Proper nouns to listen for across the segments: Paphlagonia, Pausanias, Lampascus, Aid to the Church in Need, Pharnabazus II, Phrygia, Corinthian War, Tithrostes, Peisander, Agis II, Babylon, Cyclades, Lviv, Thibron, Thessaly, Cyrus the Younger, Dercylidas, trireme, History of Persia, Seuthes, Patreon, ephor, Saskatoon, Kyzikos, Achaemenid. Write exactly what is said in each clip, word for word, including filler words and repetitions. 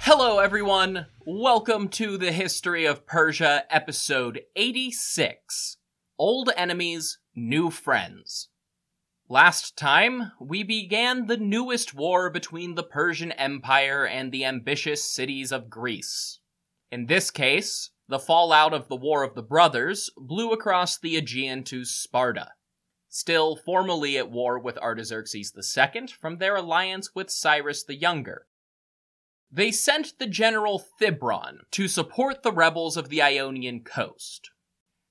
Hello, everyone. Welcome to the History of Persia, episode eighty-six, Old Enemies, New Friends. Last time, we began the newest war between the Persian Empire and the ambitious cities of Greece. In this case, the fallout of the War of the Brothers blew across the Aegean to Sparta, still formally at war with Artaxerxes the Second from their alliance with Cyrus the Younger. They sent the general Thibron to support the rebels of the Ionian coast.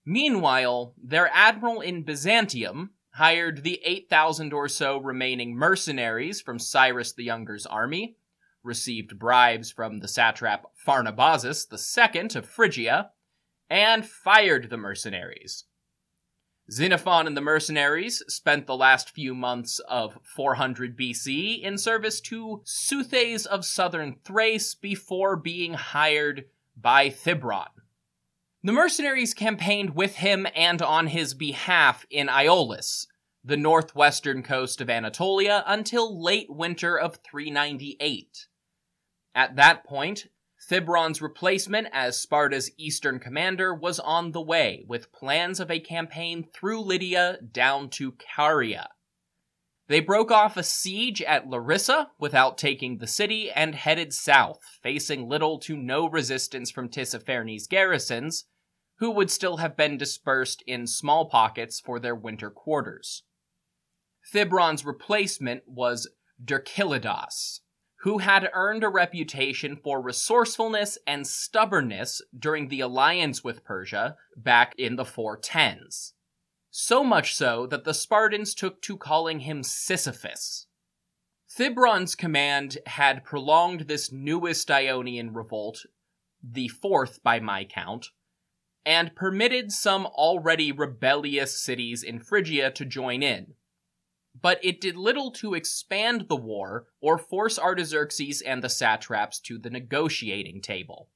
Meanwhile, their admiral in Byzantium hired the eight thousand or so remaining mercenaries from Cyrus the Younger's army, received bribes from the satrap Pharnabazus the Second of Phrygia, and fired the mercenaries. Xenophon and the mercenaries spent the last few months of four hundred B C in service to Seuthes of southern Thrace before being hired by Thibron. The mercenaries campaigned with him and on his behalf in Aeolus, the northwestern coast of Anatolia, until late winter of three ninety-eight. At that point, Thibron's replacement as Sparta's eastern commander was on the way, with plans of a campaign through Lydia down to Caria. They broke off a siege at Larissa without taking the city and headed south, facing little to no resistance from Tissaphernes' garrisons, who would still have been dispersed in small pockets for their winter quarters. Thibron's replacement was Dercylidas, who had earned a reputation for resourcefulness and stubbornness during the alliance with Persia back in the four tens. So much so that the Spartans took to calling him Sisyphus. Thibron's command had prolonged this newest Ionian revolt, the fourth by my count, and permitted some already rebellious cities in Phrygia to join in. But it did little to expand the war or force Artaxerxes and the satraps to the negotiating table.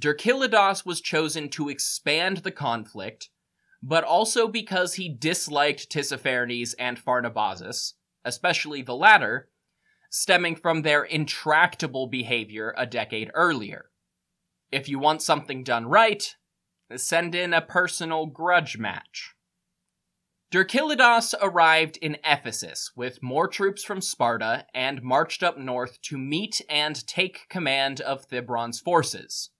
Dercylidas was chosen to expand the conflict, but also because he disliked Tissaphernes and Pharnabazus, especially the latter, stemming from their intractable behavior a decade earlier. If you want something done right, send in a personal grudge match. Dercylidas arrived in Ephesus with more troops from Sparta and marched up north to meet and take command of Thibron's forces.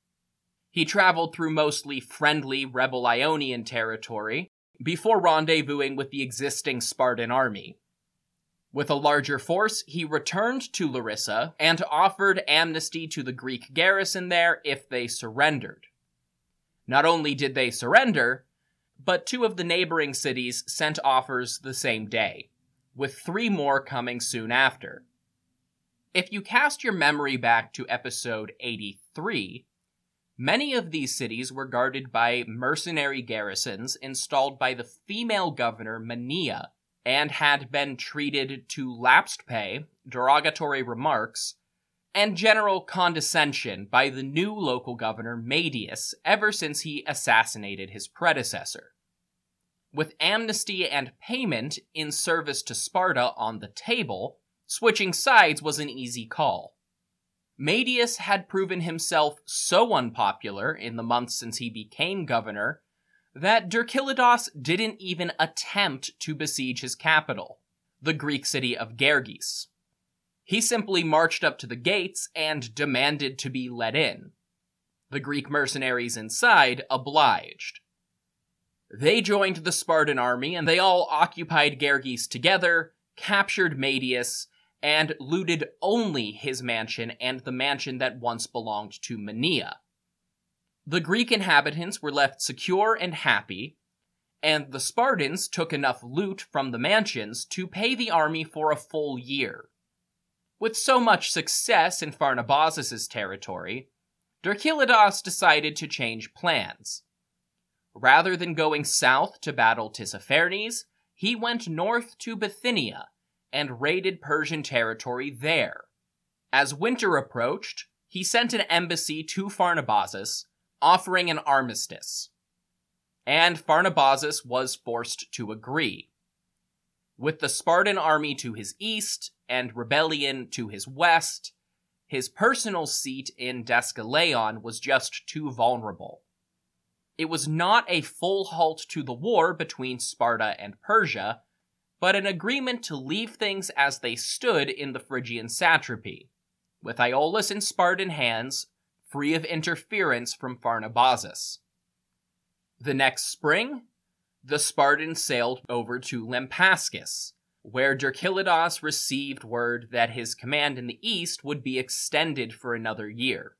He traveled through mostly friendly rebel Ionian territory before rendezvousing with the existing Spartan army. With a larger force, he returned to Larissa and offered amnesty to the Greek garrison there if they surrendered. Not only did they surrender, but two of the neighboring cities sent offers the same day, with three more coming soon after. If you cast your memory back to episode eighty-three, many of these cities were guarded by mercenary garrisons installed by the female governor Menea, and had been treated to lapsed pay, derogatory remarks, and general condescension by the new local governor Medius ever since he assassinated his predecessor. with amnesty and payment in service to Sparta on the table, switching sides was an easy call. Medius had proven himself so unpopular in the months since he became governor that Dercylidas didn't even attempt to besiege his capital, the Greek city of Gergis. He simply marched up to the gates and demanded to be let in. The Greek mercenaries inside obliged. They joined the Spartan army, and they all occupied Gergis together, captured Medius, and looted only his mansion and the mansion that once belonged to Menea. The Greek inhabitants were left secure and happy, and the Spartans took enough loot from the mansions to pay the army for a full year. With so much success in Pharnabazus' territory, Dercylidas decided to change plans. Rather than going south to battle Tissaphernes, he went north to Bithynia and raided Persian territory there. As winter approached, he sent an embassy to Pharnabazus, offering an armistice. And Pharnabazus was forced to agree. With the Spartan army to his east and rebellion to his west, his personal seat in Descheleon was just too vulnerable. It was not a full halt to the war between Sparta and Persia, but an agreement to leave things as they stood in the Phrygian satrapy, with Iolus in Spartan hands, free of interference from Pharnabazus. The next spring, the Spartans sailed over to Lampascus, where Dercylidas received word that his command in the east would be extended for another year.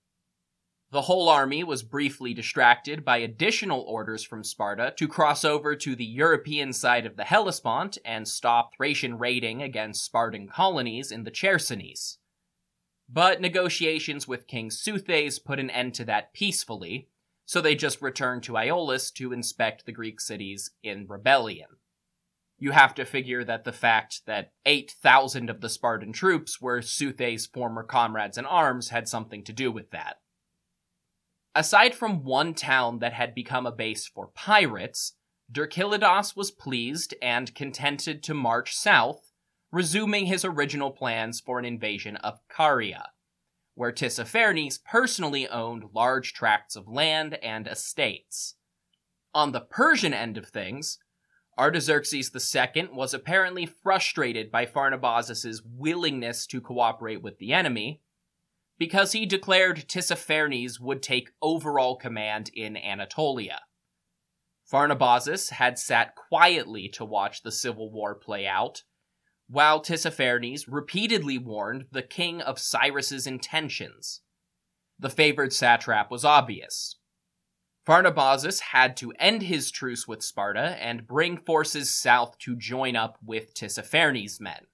The whole army was briefly distracted by additional orders from Sparta to cross over to the European side of the Hellespont and stop Thracian raiding against Spartan colonies in the Chersonese. But negotiations with King Seuthes put an end to that peacefully, so they just returned to Iolus to inspect the Greek cities in rebellion. You have to figure that the fact that eight thousand of the Spartan troops were Seuthes' former comrades in arms had something to do with that. Aside from one town that had become a base for pirates, Dercylidas was pleased and contented to march south, resuming his original plans for an invasion of Caria, where Tissaphernes personally owned large tracts of land and estates. On the Persian end of things, Artaxerxes the Second was apparently frustrated by Pharnabazus' willingness to cooperate with the enemy, because he declared Tissaphernes would take overall command in Anatolia. Pharnabazus had sat quietly to watch the civil war play out, while Tissaphernes repeatedly warned the king of Cyrus's intentions. The favored satrap was obvious. Pharnabazus had to end his truce with Sparta and bring forces south to join up with Tissaphernes' men.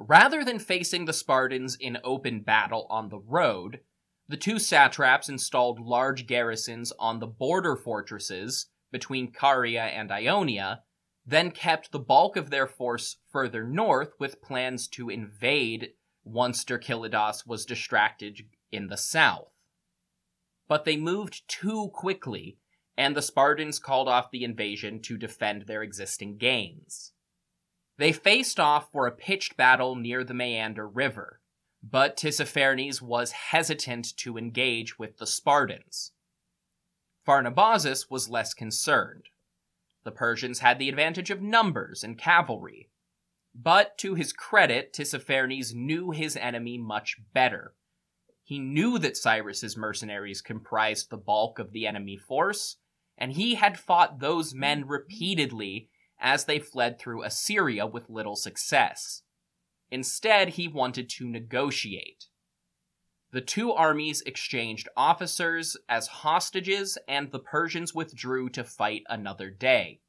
Rather than facing the Spartans in open battle on the road, the two satraps installed large garrisons on the border fortresses between Caria and Ionia, then kept the bulk of their force further north with plans to invade once Dercylidas was distracted in the south. But they moved too quickly, and the Spartans called off the invasion to defend their existing gains. They faced off for a pitched battle near the Maeander River, but Tissaphernes was hesitant to engage with the Spartans. Pharnabazus was less concerned. The Persians had the advantage of numbers and cavalry, but to his credit, Tissaphernes knew his enemy much better. He knew that Cyrus's mercenaries comprised the bulk of the enemy force, and he had fought those men repeatedly as they fled through Assyria with little success. Instead, he wanted to negotiate. The two armies exchanged officers as hostages, and the Persians withdrew to fight another day.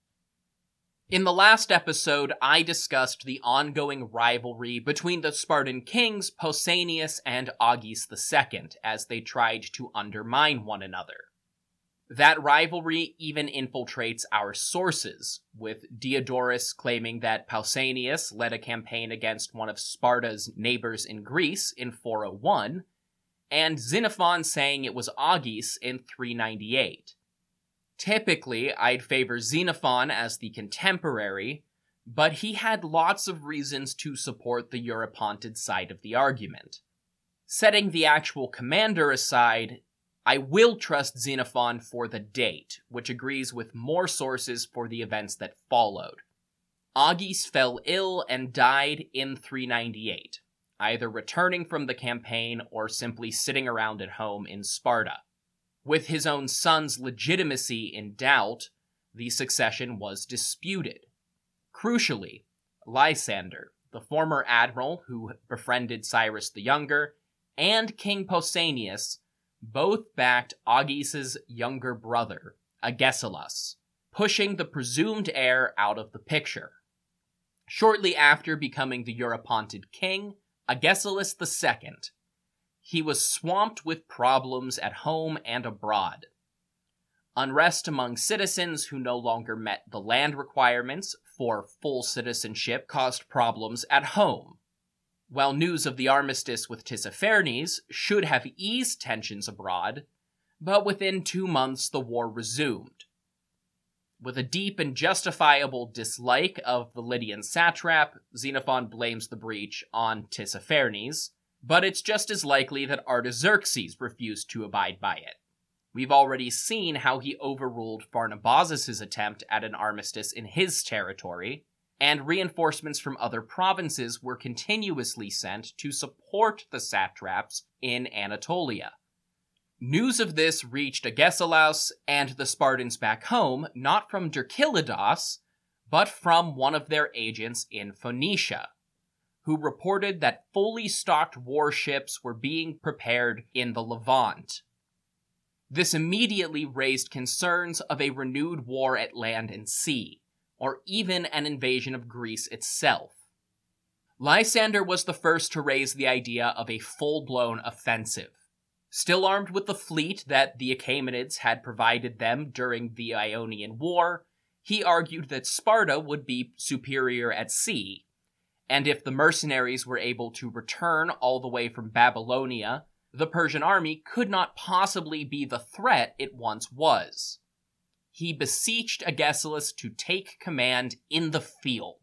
In the last episode, I discussed the ongoing rivalry between the Spartan kings Pausanias and Agis the Second as they tried to undermine one another. That rivalry even infiltrates our sources, with Diodorus claiming that Pausanias led a campaign against one of Sparta's neighbors in Greece in four oh one, and Xenophon saying it was Agis in three ninety-eight. Typically, I'd favor Xenophon as the contemporary, but he had lots of reasons to support the Urepontid side of the argument. Setting the actual commander aside, I will trust Xenophon for the date, which agrees with more sources for the events that followed. Agis fell ill and died in three ninety-eight, either returning from the campaign or simply sitting around at home in Sparta. With his own son's legitimacy in doubt, the succession was disputed. Crucially, Lysander, the former admiral who befriended Cyrus the Younger, and King Pausanias both backed Agis' younger brother, Agesilaus, pushing the presumed heir out of the picture. Shortly after becoming the Urepontid king, Agesilaus the Second, he was swamped with problems at home and abroad. Unrest among citizens who no longer met the land requirements for full citizenship caused problems at home, while news of the armistice with Tissaphernes should have eased tensions abroad, but within two months the war resumed. With a deep and justifiable dislike of the Lydian satrap, Xenophon blames the breach on Tissaphernes, but it's just as likely that Artaxerxes refused to abide by it. We've already seen how he overruled Pharnabazus' attempt at an armistice in his territory, and reinforcements from other provinces were continuously sent to support the satraps in Anatolia. News of this reached Agesilaus and the Spartans back home, not from Dercylidas, but from one of their agents in Phoenicia, who reported that fully stocked warships were being prepared in the Levant. This immediately raised concerns of a renewed war at land and sea, or even an invasion of Greece itself. Lysander was the first to raise the idea of a full-blown offensive. Still armed with the fleet that the Achaemenids had provided them during the Ionian War, he argued that Sparta would be superior at sea, and if the mercenaries were able to return all the way from Babylonia, the Persian army could not possibly be the threat it once was. He beseeched Agesilaus to take command in the field.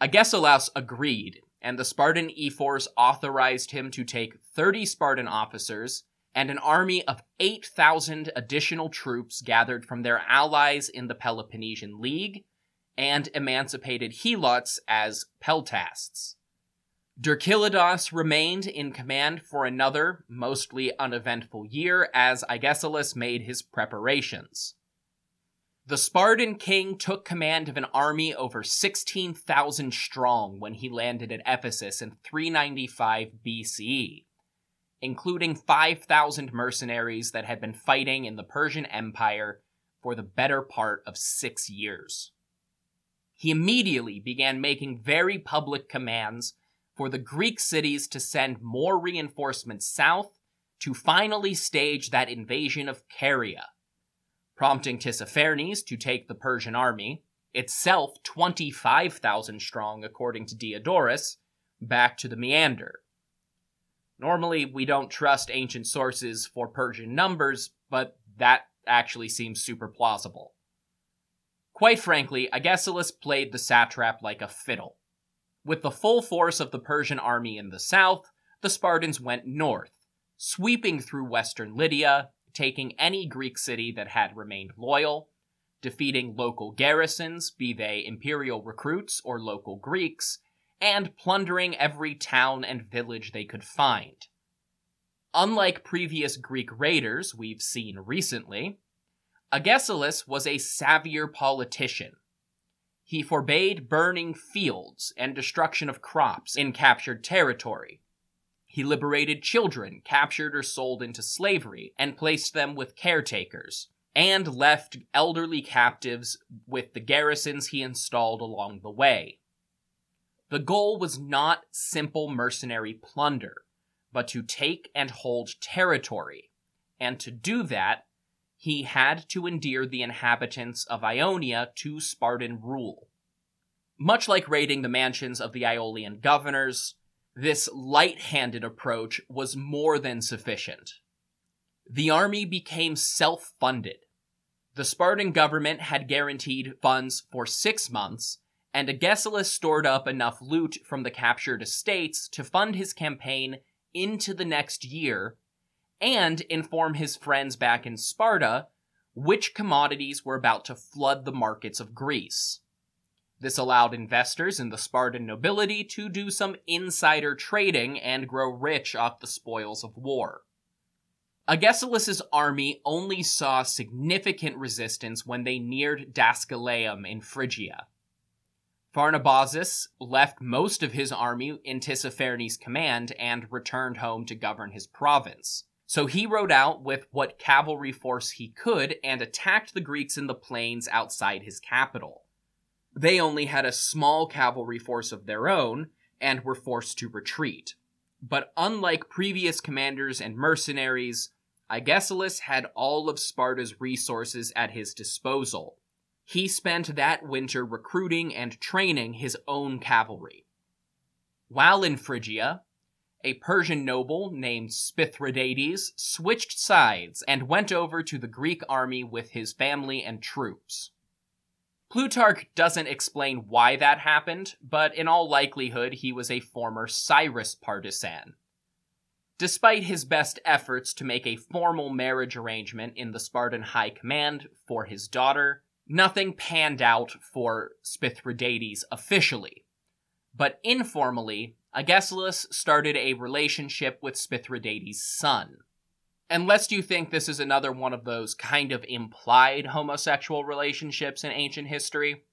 Agesilaus agreed, and the Spartan ephors authorized him to take thirty Spartan officers and an army of eight thousand additional troops gathered from their allies in the Peloponnesian League, and emancipated helots as peltasts. Dercylidas remained in command for another, mostly uneventful year as Agesilaus made his preparations. The Spartan king took command of an army over sixteen thousand strong when he landed at Ephesus in three ninety-five B C E, including five thousand mercenaries that had been fighting in the Persian Empire for the better part of six years. He immediately began making very public commands for the Greek cities to send more reinforcements south to finally stage that invasion of Caria, prompting Tissaphernes to take the Persian army, itself twenty-five thousand strong according to Diodorus, back to the Meander. Normally, we don't trust ancient sources for Persian numbers, but that actually seems super plausible. Quite frankly, Agesilaus played the satrap like a fiddle. With the full force of the Persian army in the south, the Spartans went north, sweeping through western Lydia, taking any Greek city that had remained loyal, defeating local garrisons, be they imperial recruits or local Greeks, and plundering every town and village they could find. Unlike previous Greek raiders we've seen recently, Agesilaus was a savvier politician. He forbade burning fields and destruction of crops in captured territory. He liberated children captured or sold into slavery and placed them with caretakers, and left elderly captives with the garrisons he installed along the way. The goal was not simple mercenary plunder, but to take and hold territory, and to do that, he had to endear the inhabitants of Ionia to Spartan rule. Much like raiding the mansions of the Aeolian governors, this light-handed approach was more than sufficient. The army became self-funded. The Spartan government had guaranteed funds for six months, and Agesilaus stored up enough loot from the captured estates to fund his campaign into the next year, and inform his friends back in Sparta which commodities were about to flood the markets of Greece. This allowed investors in the Spartan nobility to do some insider trading and grow rich off the spoils of war. Agesilaus' army only saw significant resistance when they neared Dascaleum in Phrygia. Pharnabazus left most of his army in Tissaphernes' command and returned home to govern his province. So he rode out with what cavalry force he could and attacked the Greeks in the plains outside his capital. They only had a small cavalry force of their own, and were forced to retreat. But unlike previous commanders and mercenaries, Agesilaus had all of Sparta's resources at his disposal. He spent that winter recruiting and training his own cavalry. While in Phrygia, a Persian noble named Spithridates switched sides and went over to the Greek army with his family and troops. Plutarch doesn't explain why that happened, but in all likelihood he was a former Cyrus partisan. Despite his best efforts to make a formal marriage arrangement in the Spartan high command for his daughter, nothing panned out for Spithridates officially. But informally, Agesilaus started a relationship with Spithridates' son. Unless you think this is another one of those kind of implied homosexual relationships in ancient history,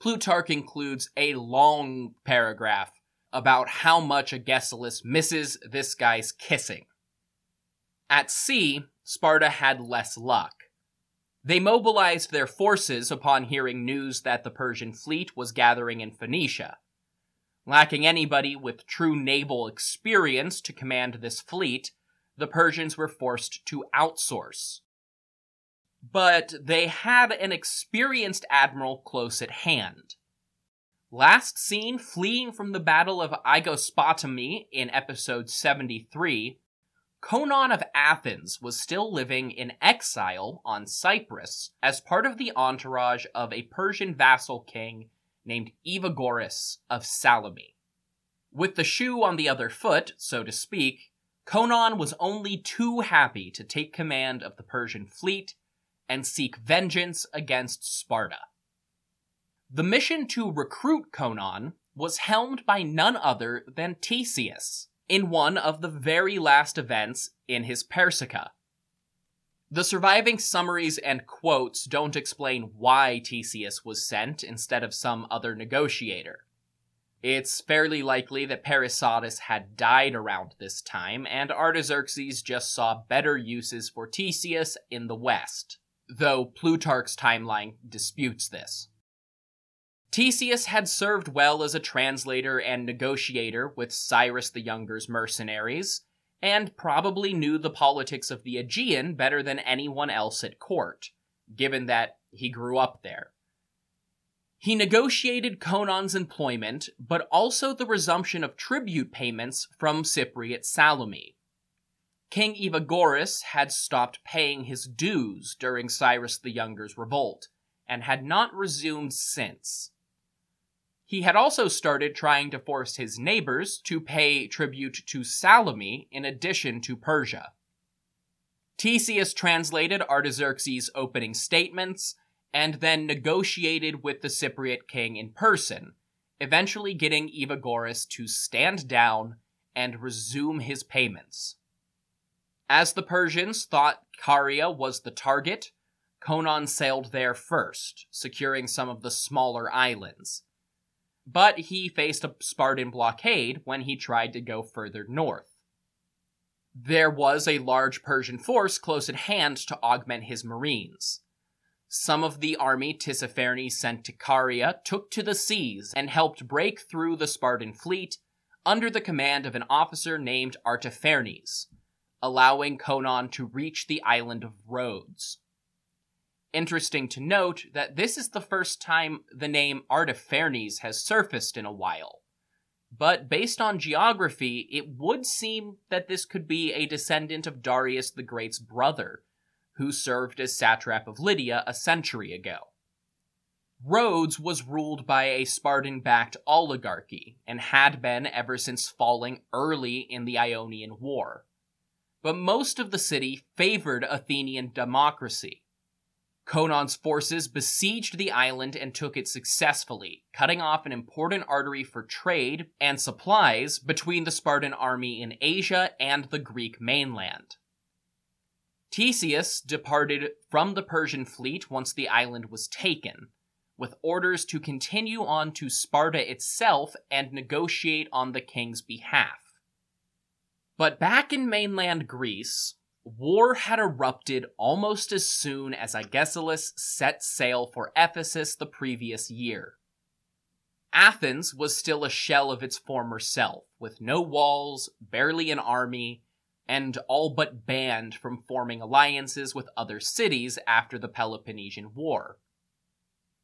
Plutarch includes a long paragraph about how much Agesilaus misses this guy's kissing. At sea, Sparta had less luck. They mobilized their forces upon hearing news that the Persian fleet was gathering in Phoenicia. Lacking anybody with true naval experience to command this fleet, the Persians were forced to outsource. But they had an experienced admiral close at hand. Last seen fleeing from the Battle of Aegospotami in episode seventy-three, Conon of Athens was still living in exile on Cyprus as part of the entourage of a Persian vassal king named Evagoras of Salome. With the shoe on the other foot, so to speak, Conon was only too happy to take command of the Persian fleet and seek vengeance against Sparta. The mission to recruit Conon was helmed by none other than Theseus in one of the very last events in his Persica. The surviving summaries and quotes don't explain why Theseus was sent instead of some other negotiator. It's fairly likely that Parisatis had died around this time, and Artaxerxes just saw better uses for Theseus in the West, though Plutarch's timeline disputes this. Theseus had served well as a translator and negotiator with Cyrus the Younger's mercenaries, and probably knew the politics of the Aegean better than anyone else at court, given that he grew up there. He negotiated Conon's employment, but also the resumption of tribute payments from Cypriot Salome. King Evagoras had stopped paying his dues during Cyrus the Younger's revolt, and had not resumed since. He had also started trying to force his neighbors to pay tribute to Salome in addition to Persia. Theseus translated Artaxerxes' opening statements, and then negotiated with the Cypriot king in person, eventually getting Evagoras to stand down and resume his payments. As the Persians thought Caria was the target, Conon sailed there first, securing some of the smaller islands. But he faced a Spartan blockade when he tried to go further north. There was a large Persian force close at hand to augment his marines. Some of the army Tissaphernes sent to Caria took to the seas and helped break through the Spartan fleet under the command of an officer named Artaphernes, allowing Conon to reach the island of Rhodes. Interesting to note that this is the first time the name Artaphernes has surfaced in a while, but based on geography, it would seem that this could be a descendant of Darius the Great's brother, who served as satrap of Lydia a century ago. Rhodes was ruled by a Spartan-backed oligarchy, and had been ever since falling early in the Ionian War. But most of the city favored Athenian democracy. Conon's forces besieged the island and took it successfully, cutting off an important artery for trade and supplies between the Spartan army in Asia and the Greek mainland. Theseus departed from the Persian fleet once the island was taken, with orders to continue on to Sparta itself and negotiate on the king's behalf. But back in mainland Greece, war had erupted almost as soon as Agesilaus set sail for Ephesus the previous year. Athens was still a shell of its former self, with no walls, barely an army, and all but banned from forming alliances with other cities after the Peloponnesian War.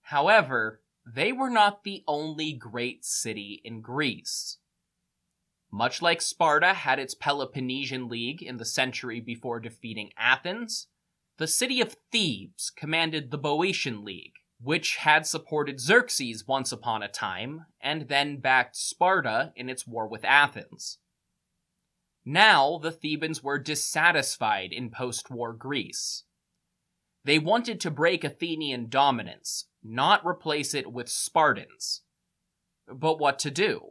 However, they were not the only great city in Greece. Much like Sparta had its Peloponnesian League in the century before defeating Athens, the city of Thebes commanded the Boeotian League, which had supported Xerxes once upon a time, and then backed Sparta in its war with Athens. Now, the Thebans were dissatisfied in post-war Greece. They wanted to break Athenian dominance, not replace it with Spartans. But what to do?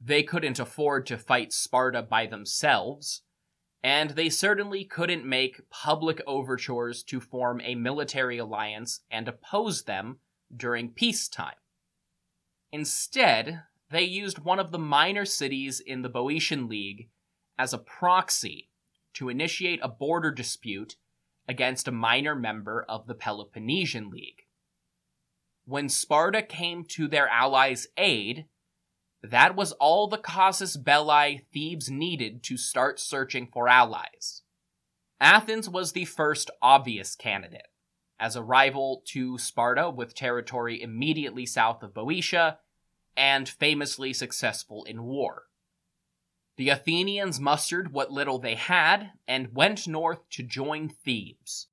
They couldn't afford to fight Sparta by themselves, and they certainly couldn't make public overtures to form a military alliance and oppose them during peacetime. Instead, they used one of the minor cities in the Boeotian League as a proxy to initiate a border dispute against a minor member of the Peloponnesian League. When Sparta came to their allies' aid, that was all the casus belli Thebes needed to start searching for allies. Athens was the first obvious candidate, as a rival to Sparta with territory immediately south of Boeotia, and famously successful in war. The Athenians mustered what little they had, and went north to join Thebes.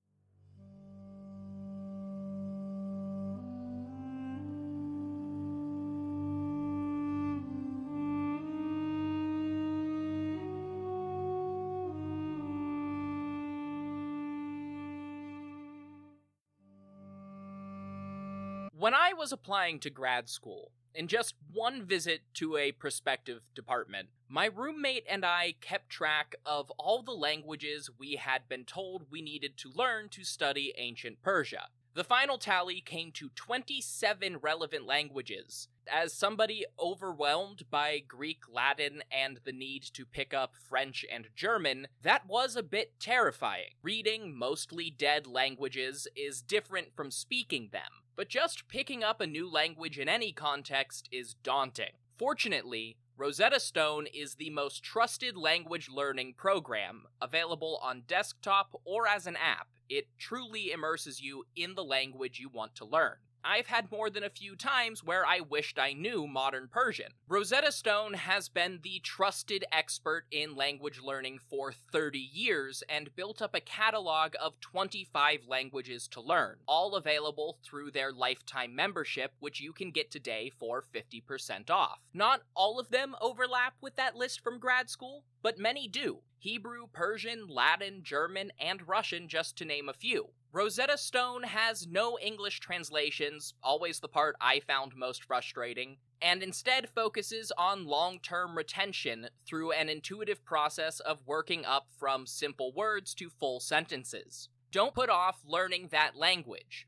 When I was applying to grad school, in just one visit to a prospective department, my roommate and I kept track of all the languages we had been told we needed to learn to study ancient Persia. The final tally came to twenty-seven relevant languages. As somebody overwhelmed by Greek, Latin, and the need to pick up French and German, that was a bit terrifying. Reading mostly dead languages is different from speaking them. But just picking up a new language in any context is daunting. Fortunately, Rosetta Stone is the most trusted language learning program, available on desktop or as an app. It truly immerses you in the language you want to learn. I've had more than a few times where I wished I knew modern Persian. Rosetta Stone has been the trusted expert in language learning for thirty years and built up a catalog of twenty-five languages to learn, all available through their lifetime membership, which you can get today for fifty percent off. Not all of them overlap with that list from grad school, but many do. Hebrew, Persian, Latin, German, and Russian, just to name a few. Rosetta Stone has no English translations, always the part I found most frustrating, and instead focuses on long-term retention through an intuitive process of working up from simple words to full sentences. Don't put off learning that language.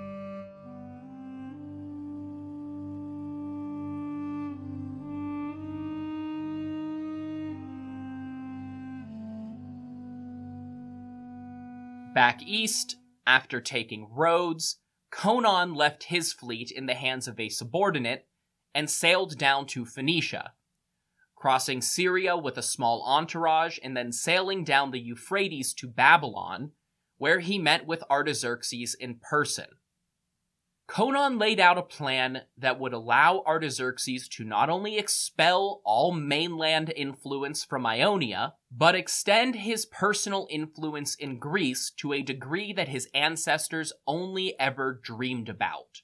Back east, after taking Rhodes, Conon left his fleet in the hands of a subordinate and sailed down to Phoenicia, crossing Syria with a small entourage and then sailing down the Euphrates to Babylon, where he met with Artaxerxes in person. Conon laid out a plan that would allow Artaxerxes to not only expel all mainland influence from Ionia, but extend his personal influence in Greece to a degree that his ancestors only ever dreamed about,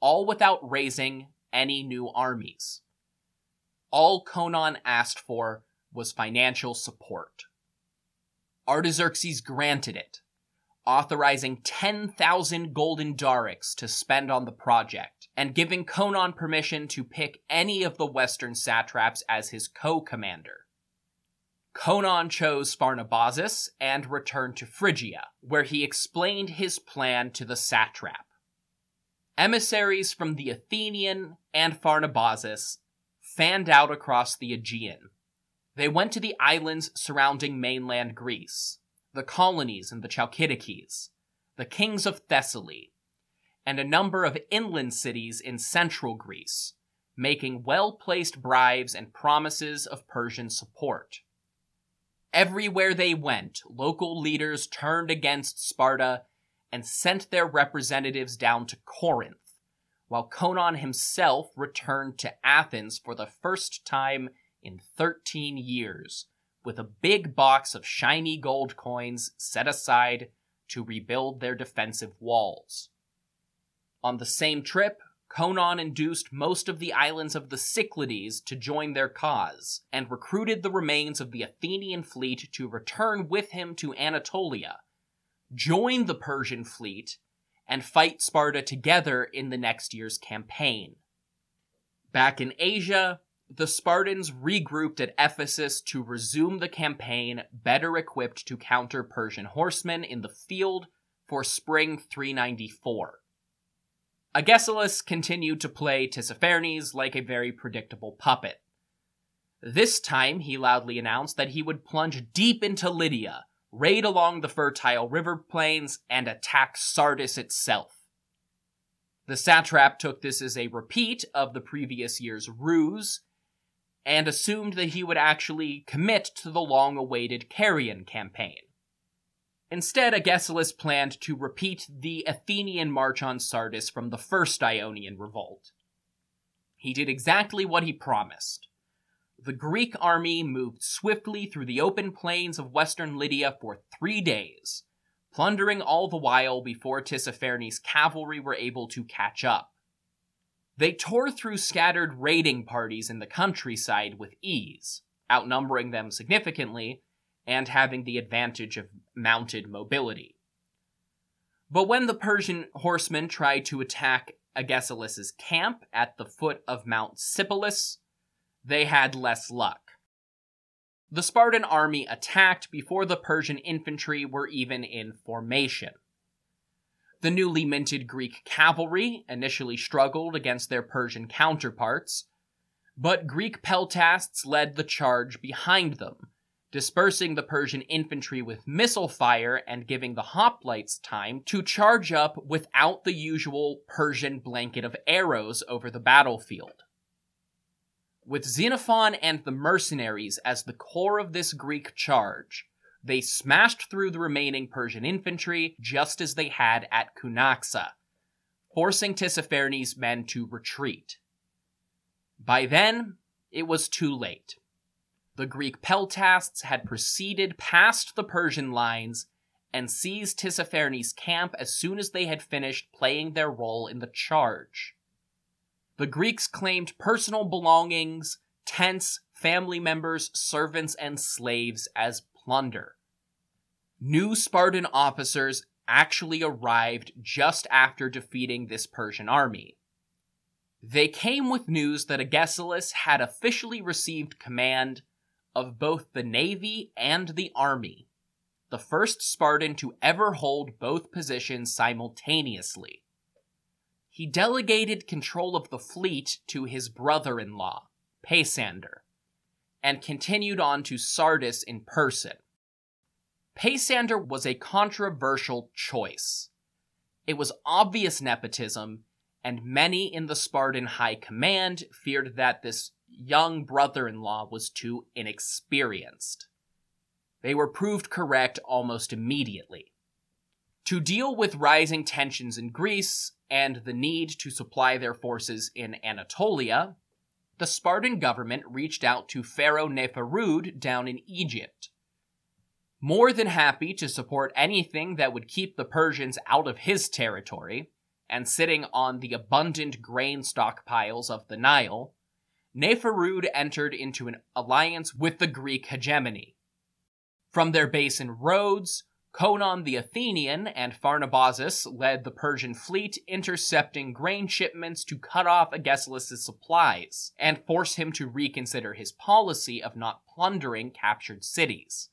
all without raising any new armies. All Conon asked for was financial support. Artaxerxes granted it, authorizing ten thousand golden darics to spend on the project, and giving Conon permission to pick any of the western satraps as his co-commander. Conon chose Pharnabazus and returned to Phrygia, where he explained his plan to the satrap. Emissaries from the Athenian and Pharnabazus fanned out across the Aegean. They went to the islands surrounding mainland Greece, the colonies and the Chalcidices, the kings of Thessaly, and a number of inland cities in central Greece, making well-placed bribes and promises of Persian support. Everywhere they went, local leaders turned against Sparta and sent their representatives down to Corinth, while Conon himself returned to Athens for the first time in thirteen years, with a big box of shiny gold coins set aside to rebuild their defensive walls. On the same trip, Conon induced most of the islands of the Cyclades to join their cause, and recruited the remains of the Athenian fleet to return with him to Anatolia, join the Persian fleet, and fight Sparta together in the next year's campaign. Back in Asia, the Spartans regrouped at Ephesus to resume the campaign, better equipped to counter Persian horsemen in the field for spring three ninety-four. Agesilaus continued to play Tissaphernes like a very predictable puppet. This time, he loudly announced that he would plunge deep into Lydia, raid along the fertile river plains, and attack Sardis itself. The satrap took this as a repeat of the previous year's ruse, and assumed that he would actually commit to the long-awaited Carian campaign. Instead, Agesilaus planned to repeat the Athenian march on Sardis from the first Ionian revolt. He did exactly what he promised. The Greek army moved swiftly through the open plains of western Lydia for three days, plundering all the while before Tissaphernes' cavalry were able to catch up. They tore through scattered raiding parties in the countryside with ease, outnumbering them significantly, and having the advantage of mounted mobility. But when the Persian horsemen tried to attack Agesilaus' camp at the foot of Mount Sipylus, they had less luck. The Spartan army attacked before the Persian infantry were even in formation. The newly minted Greek cavalry initially struggled against their Persian counterparts, but Greek peltasts led the charge behind them, dispersing the Persian infantry with missile fire and giving the hoplites time to charge up without the usual Persian blanket of arrows over the battlefield. With Xenophon and the mercenaries as the core of this Greek charge, they smashed through the remaining Persian infantry just as they had at Cunaxa, forcing Tissaphernes' men to retreat. By then, it was too late. The Greek peltasts had proceeded past the Persian lines and seized Tissaphernes' camp as soon as they had finished playing their role in the charge. The Greeks claimed personal belongings, tents, family members, servants, and slaves as plunder. New Spartan officers actually arrived just after defeating this Persian army. They came with news that Agesilaus had officially received command of both the navy and the army, the first Spartan to ever hold both positions simultaneously. He delegated control of the fleet to his brother-in-law, Peisander, and continued on to Sardis in person. Peisander was a controversial choice. It was obvious nepotism, and many in the Spartan high command feared that this young brother-in-law was too inexperienced. They were proved correct almost immediately. To deal with rising tensions in Greece and the need to supply their forces in Anatolia, the Spartan government reached out to Pharaoh Neferud down in Egypt. More than happy to support anything that would keep the Persians out of his territory, and sitting on the abundant grain stockpiles of the Nile, Neferud entered into an alliance with the Greek hegemony. From their base in Rhodes, Conon the Athenian and Pharnabazus led the Persian fleet, intercepting grain shipments to cut off Agesilaus' supplies, and force him to reconsider his policy of not plundering captured cities.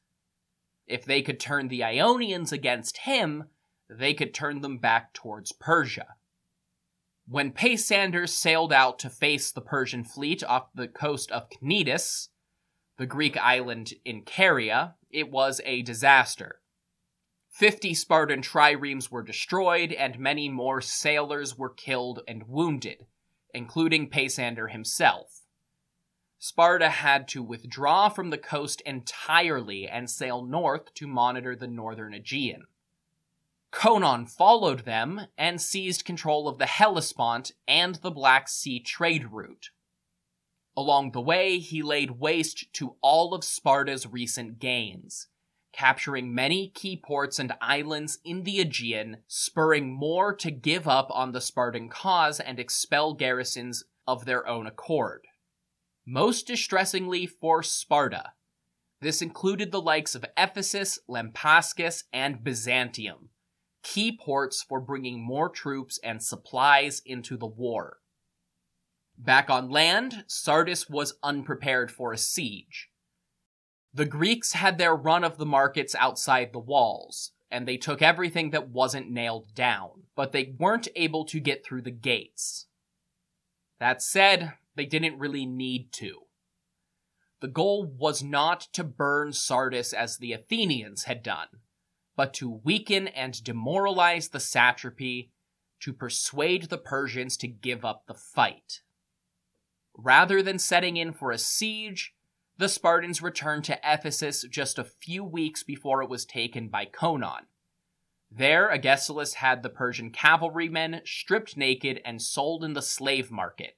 If they could turn the Ionians against him, they could turn them back towards Persia. When Peisander sailed out to face the Persian fleet off the coast of Cnidus, the Greek island in Caria, it was a disaster. Fifty Spartan triremes were destroyed, and many more sailors were killed and wounded, including Peisander himself. Sparta had to withdraw from the coast entirely and sail north to monitor the northern Aegean. Conon followed them and seized control of the Hellespont and the Black Sea trade route. Along the way, he laid waste to all of Sparta's recent gains, capturing many key ports and islands in the Aegean, spurring more to give up on the Spartan cause and expel garrisons of their own accord. Most distressingly for Sparta, this included the likes of Ephesus, Lampascus, and Byzantium, key ports for bringing more troops and supplies into the war. Back on land, Sardis was unprepared for a siege. The Greeks had their run of the markets outside the walls, and they took everything that wasn't nailed down, but they weren't able to get through the gates. That said, they didn't really need to. The goal was not to burn Sardis as the Athenians had done, but to weaken and demoralize the satrapy, to persuade the Persians to give up the fight. Rather than setting in for a siege, the Spartans returned to Ephesus just a few weeks before it was taken by Conon. There, Agesilaus had the Persian cavalrymen stripped naked and sold in the slave market,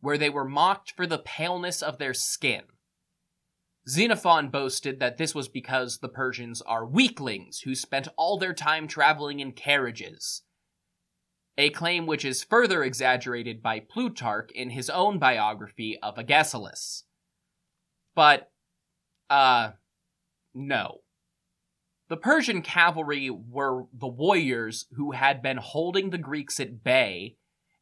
where they were mocked for the paleness of their skin. Xenophon boasted that this was because the Persians are weaklings who spent all their time traveling in carriages, a claim which is further exaggerated by Plutarch in his own biography of Agesilaus. But, uh, no. The Persian cavalry were the warriors who had been holding the Greeks at bay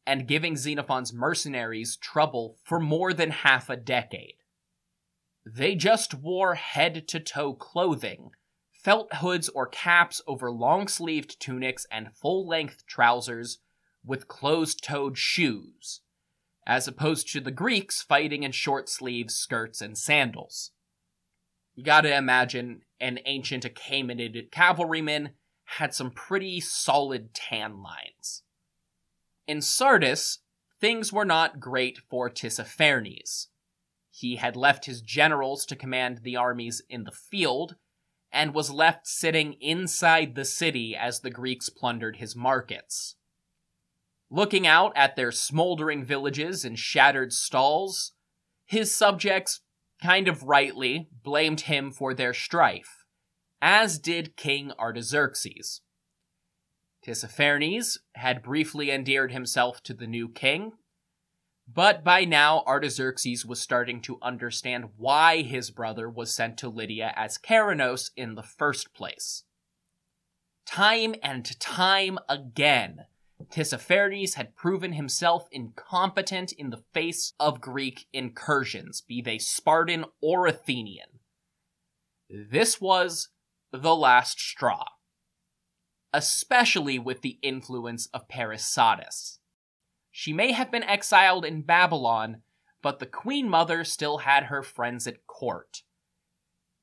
and giving Xenophon's mercenaries trouble for more than half a decade. They just wore head-to-toe clothing, felt hoods or caps over long-sleeved tunics and full-length trousers with closed-toed shoes, as opposed to the Greeks fighting in short-sleeved skirts and sandals. You gotta imagine an ancient Achaemenid cavalryman had some pretty solid tan lines. In Sardis, things were not great for Tissaphernes. He had left his generals to command the armies in the field, and was left sitting inside the city as the Greeks plundered his markets. Looking out at their smoldering villages and shattered stalls, his subjects, kind of rightly, blamed him for their strife, as did King Artaxerxes. Tissaphernes had briefly endeared himself to the new king, but by now Artaxerxes was starting to understand why his brother was sent to Lydia as Charanos in the first place. Time and time again, Tissaphernes had proven himself incompetent in the face of Greek incursions, be they Spartan or Athenian. This was the last straw, especially with the influence of Parisatis. She may have been exiled in Babylon, but the Queen Mother still had her friends at court,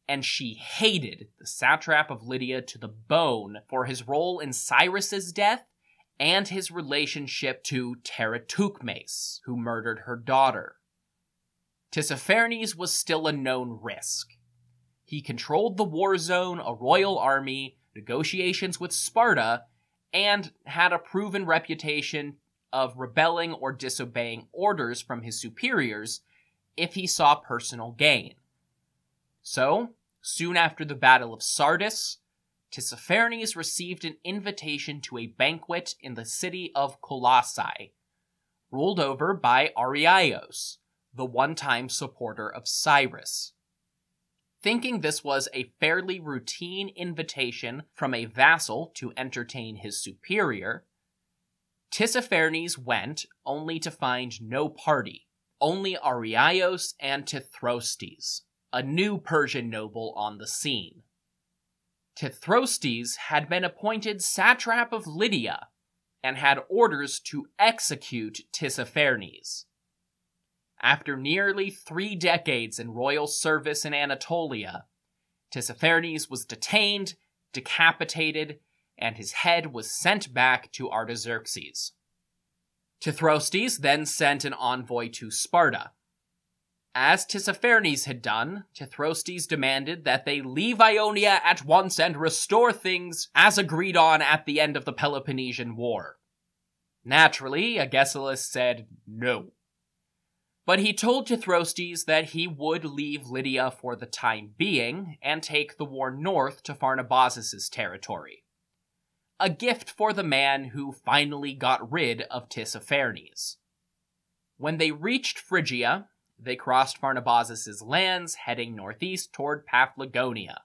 and she hated the satrap of Lydia to the bone for his role in Cyrus's death and his relationship to Teratukmes, who murdered her daughter. Tissaphernes was still a known risk. He controlled the war zone, a royal army, negotiations with Sparta, and had a proven reputation of rebelling or disobeying orders from his superiors if he saw personal gain. So, soon after the Battle of Sardis, Tissaphernes received an invitation to a banquet in the city of Colossae, ruled over by Ariaios, the one-time supporter of Cyrus. Thinking this was a fairly routine invitation from a vassal to entertain his superior, Tissaphernes went only to find no party, only Ariaios and Tithrostes, a new Persian noble on the scene. Tithrostes had been appointed satrap of Lydia and had orders to execute Tissaphernes. After nearly three decades in royal service in Anatolia, Tissaphernes was detained, decapitated, and his head was sent back to Artaxerxes. Tithrostes then sent an envoy to Sparta. As Tissaphernes had done, Tithrostes demanded that they leave Ionia at once and restore things as agreed on at the end of the Peloponnesian War. Naturally, Agesilaus said no. But he told Tithrostes that he would leave Lydia for the time being and take the war north to Pharnabazus' territory. A gift for the man who finally got rid of Tissaphernes. When they reached Phrygia, they crossed Pharnabazus' lands, heading northeast toward Paphlagonia.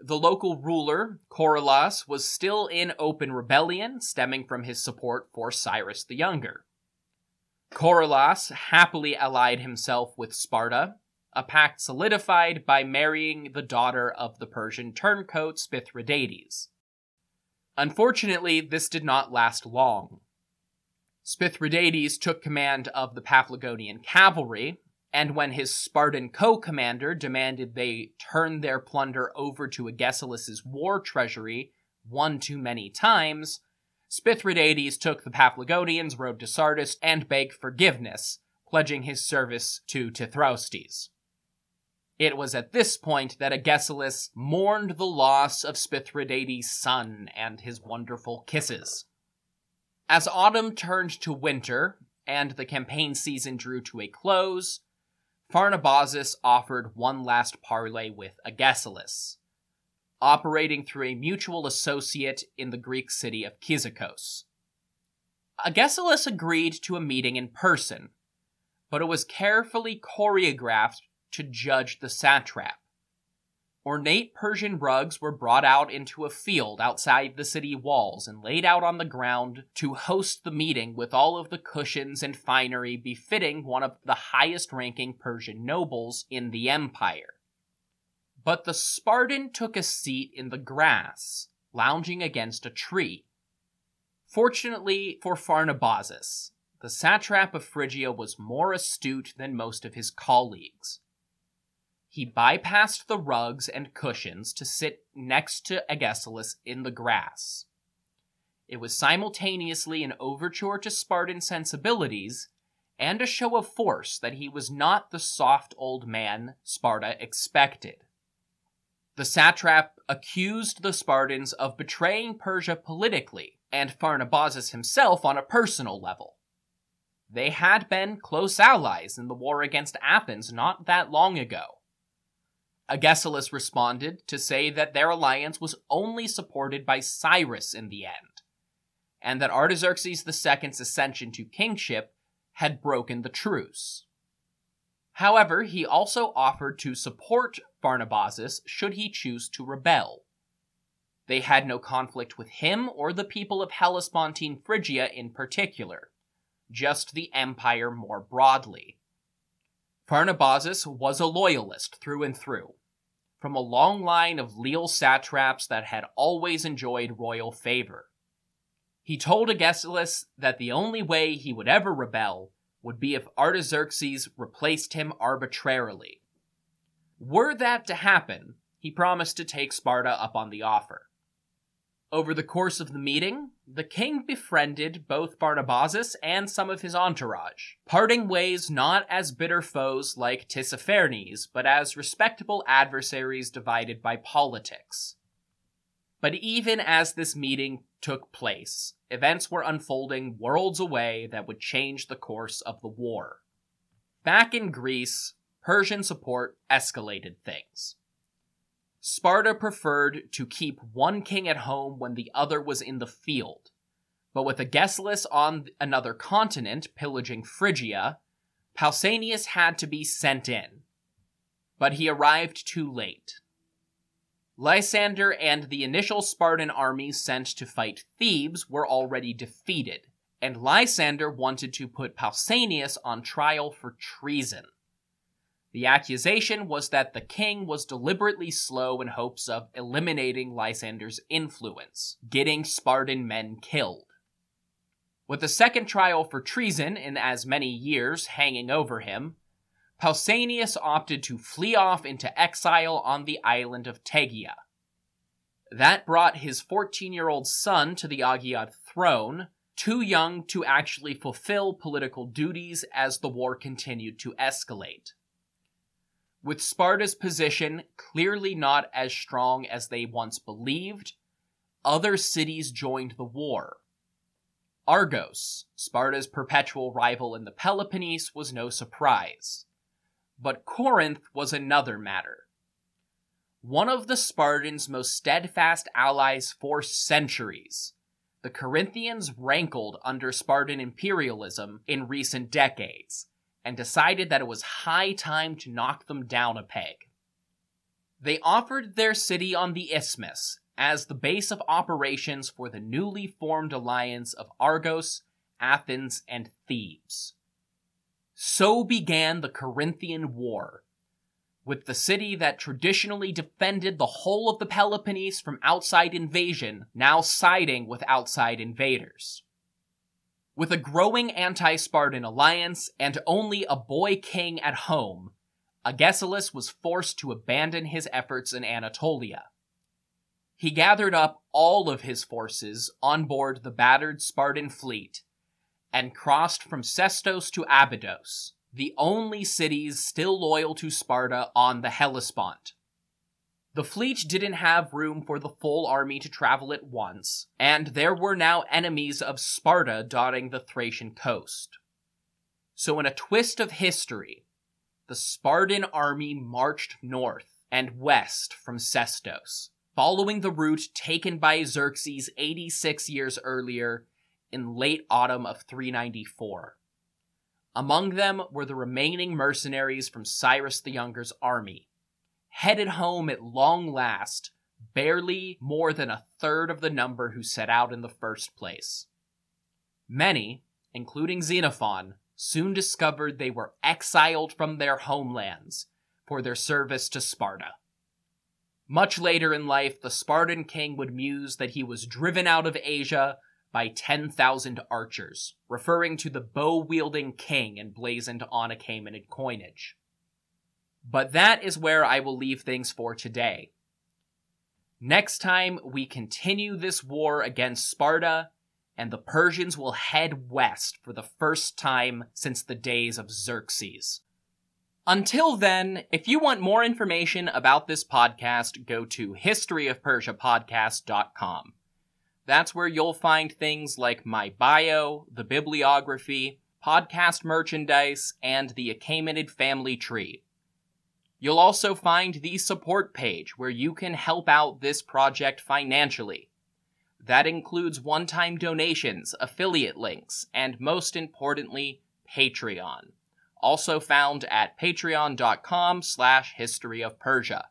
The local ruler, Chorolas, was still in open rebellion, stemming from his support for Cyrus the Younger. Chorolas happily allied himself with Sparta, a pact solidified by marrying the daughter of the Persian turncoat Spithridates. Unfortunately, this did not last long. Spithridates took command of the Paphlagonian cavalry, and when his Spartan co-commander demanded they turn their plunder over to Agesilaus' war treasury one too many times, Spithridates took the Paphlagonians, rode to Sardis, and begged forgiveness, pledging his service to Tithrostes. It was at this point that Agesilaus mourned the loss of Spithridates' son and his wonderful kisses. As autumn turned to winter, and the campaign season drew to a close, Pharnabazus offered one last parley with Agesilaus, operating through a mutual associate in the Greek city of Kyzikos. Agesilaus agreed to a meeting in person, but it was carefully choreographed to judge the satrap. Ornate Persian rugs were brought out into a field outside the city walls and laid out on the ground to host the meeting with all of the cushions and finery befitting one of the highest-ranking Persian nobles in the empire. But the Spartan took a seat in the grass, lounging against a tree. Fortunately for Pharnabazus, the satrap of Phrygia was more astute than most of his colleagues. He bypassed the rugs and cushions to sit next to Agesilaus in the grass. It was simultaneously an overture to Spartan sensibilities and a show of force that he was not the soft old man Sparta expected. The satrap accused the Spartans of betraying Persia politically and Pharnabazus himself on a personal level. They had been close allies in the war against Athens not that long ago. Agesilaus responded to say that their alliance was only supported by Cyrus in the end, and that Artaxerxes the second's ascension to kingship had broken the truce. However, he also offered to support Pharnabazus should he choose to rebel. They had no conflict with him or the people of Hellespontine Phrygia in particular, just the empire more broadly. Pharnabazus was a loyalist through and through, from a long line of leal satraps that had always enjoyed royal favor. He told Agesilaus that the only way he would ever rebel would be if Artaxerxes replaced him arbitrarily. Were that to happen, he promised to take Sparta up on the offer. Over the course of the meeting, the king befriended both Barnabazus and some of his entourage, parting ways not as bitter foes like Tissaphernes, but as respectable adversaries divided by politics. But even as this meeting took place, events were unfolding worlds away that would change the course of the war. Back in Greece, Persian support escalated things. Sparta preferred to keep one king at home when the other was in the field, but with Agesilaus on another continent pillaging Phrygia, Pausanias had to be sent in, but he arrived too late. Lysander and the initial Spartan army sent to fight Thebes were already defeated, and Lysander wanted to put Pausanias on trial for treason. The accusation was that the king was deliberately slow in hopes of eliminating Lysander's influence, getting Spartan men killed. With the second trial for treason in as many years hanging over him, Pausanias opted to flee off into exile on the island of Tegea. That brought his fourteen-year-old son to the Agiad throne, too young to actually fulfill political duties as the war continued to escalate. With Sparta's position clearly not as strong as they once believed, other cities joined the war. Argos, Sparta's perpetual rival in the Peloponnese, was no surprise. But Corinth was another matter. One of the Spartans' most steadfast allies for centuries, the Corinthians rankled under Spartan imperialism in recent decades, and decided that it was high time to knock them down a peg. They offered their city on the Isthmus as the base of operations for the newly formed alliance of Argos, Athens, and Thebes. So began the Corinthian War, with the city that traditionally defended the whole of the Peloponnese from outside invasion now siding with outside invaders. With a growing anti-Spartan alliance and only a boy king at home, Agesilaus was forced to abandon his efforts in Anatolia. He gathered up all of his forces on board the battered Spartan fleet and crossed from Sestos to Abydos, the only cities still loyal to Sparta on the Hellespont. The fleet didn't have room for the full army to travel at once, and there were now enemies of Sparta dotting the Thracian coast. So in a twist of history, the Spartan army marched north and west from Sestos, following the route taken by Xerxes eighty-six years earlier in late autumn of three ninety-four. Among them were the remaining mercenaries from Cyrus the Younger's army, headed home at long last, barely more than a third of the number who set out in the first place. Many, including Xenophon, soon discovered they were exiled from their homelands for their service to Sparta. Much later in life, the Spartan king would muse that he was driven out of Asia by ten thousand archers, referring to the bow-wielding king emblazoned on a Achaemenid coinage. But that is where I will leave things for today. Next time, we continue this war against Sparta, and the Persians will head west for the first time since the days of Xerxes. Until then, if you want more information about this podcast, go to history of persia podcast dot com. That's where you'll find things like my bio, the bibliography, podcast merchandise, and the Achaemenid family tree. You'll also find the support page where you can help out this project financially. That includes one-time donations, affiliate links, and most importantly, Patreon, also found at patreon.com slash history of Persia.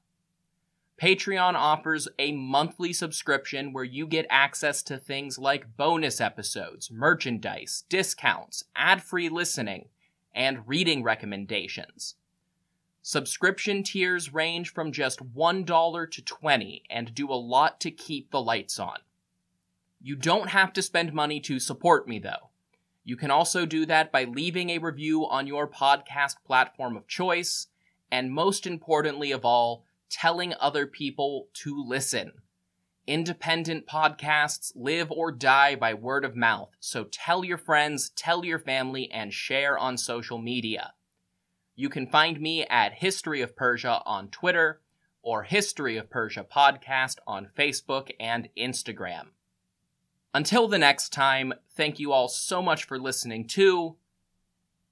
Patreon offers a monthly subscription where you get access to things like bonus episodes, merchandise, discounts, ad-free listening, and reading recommendations. Subscription tiers range from just one dollar to twenty dollars and do a lot to keep the lights on. You don't have to spend money to support me, though. You can also do that by leaving a review on your podcast platform of choice, and most importantly of all, telling other people to listen. Independent podcasts live or die by word of mouth, so tell your friends, tell your family, and share on social media. You can find me at History of Persia on Twitter, or History of Persia Podcast on Facebook and Instagram. Until the next time, thank you all so much for listening to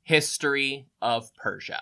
History of Persia.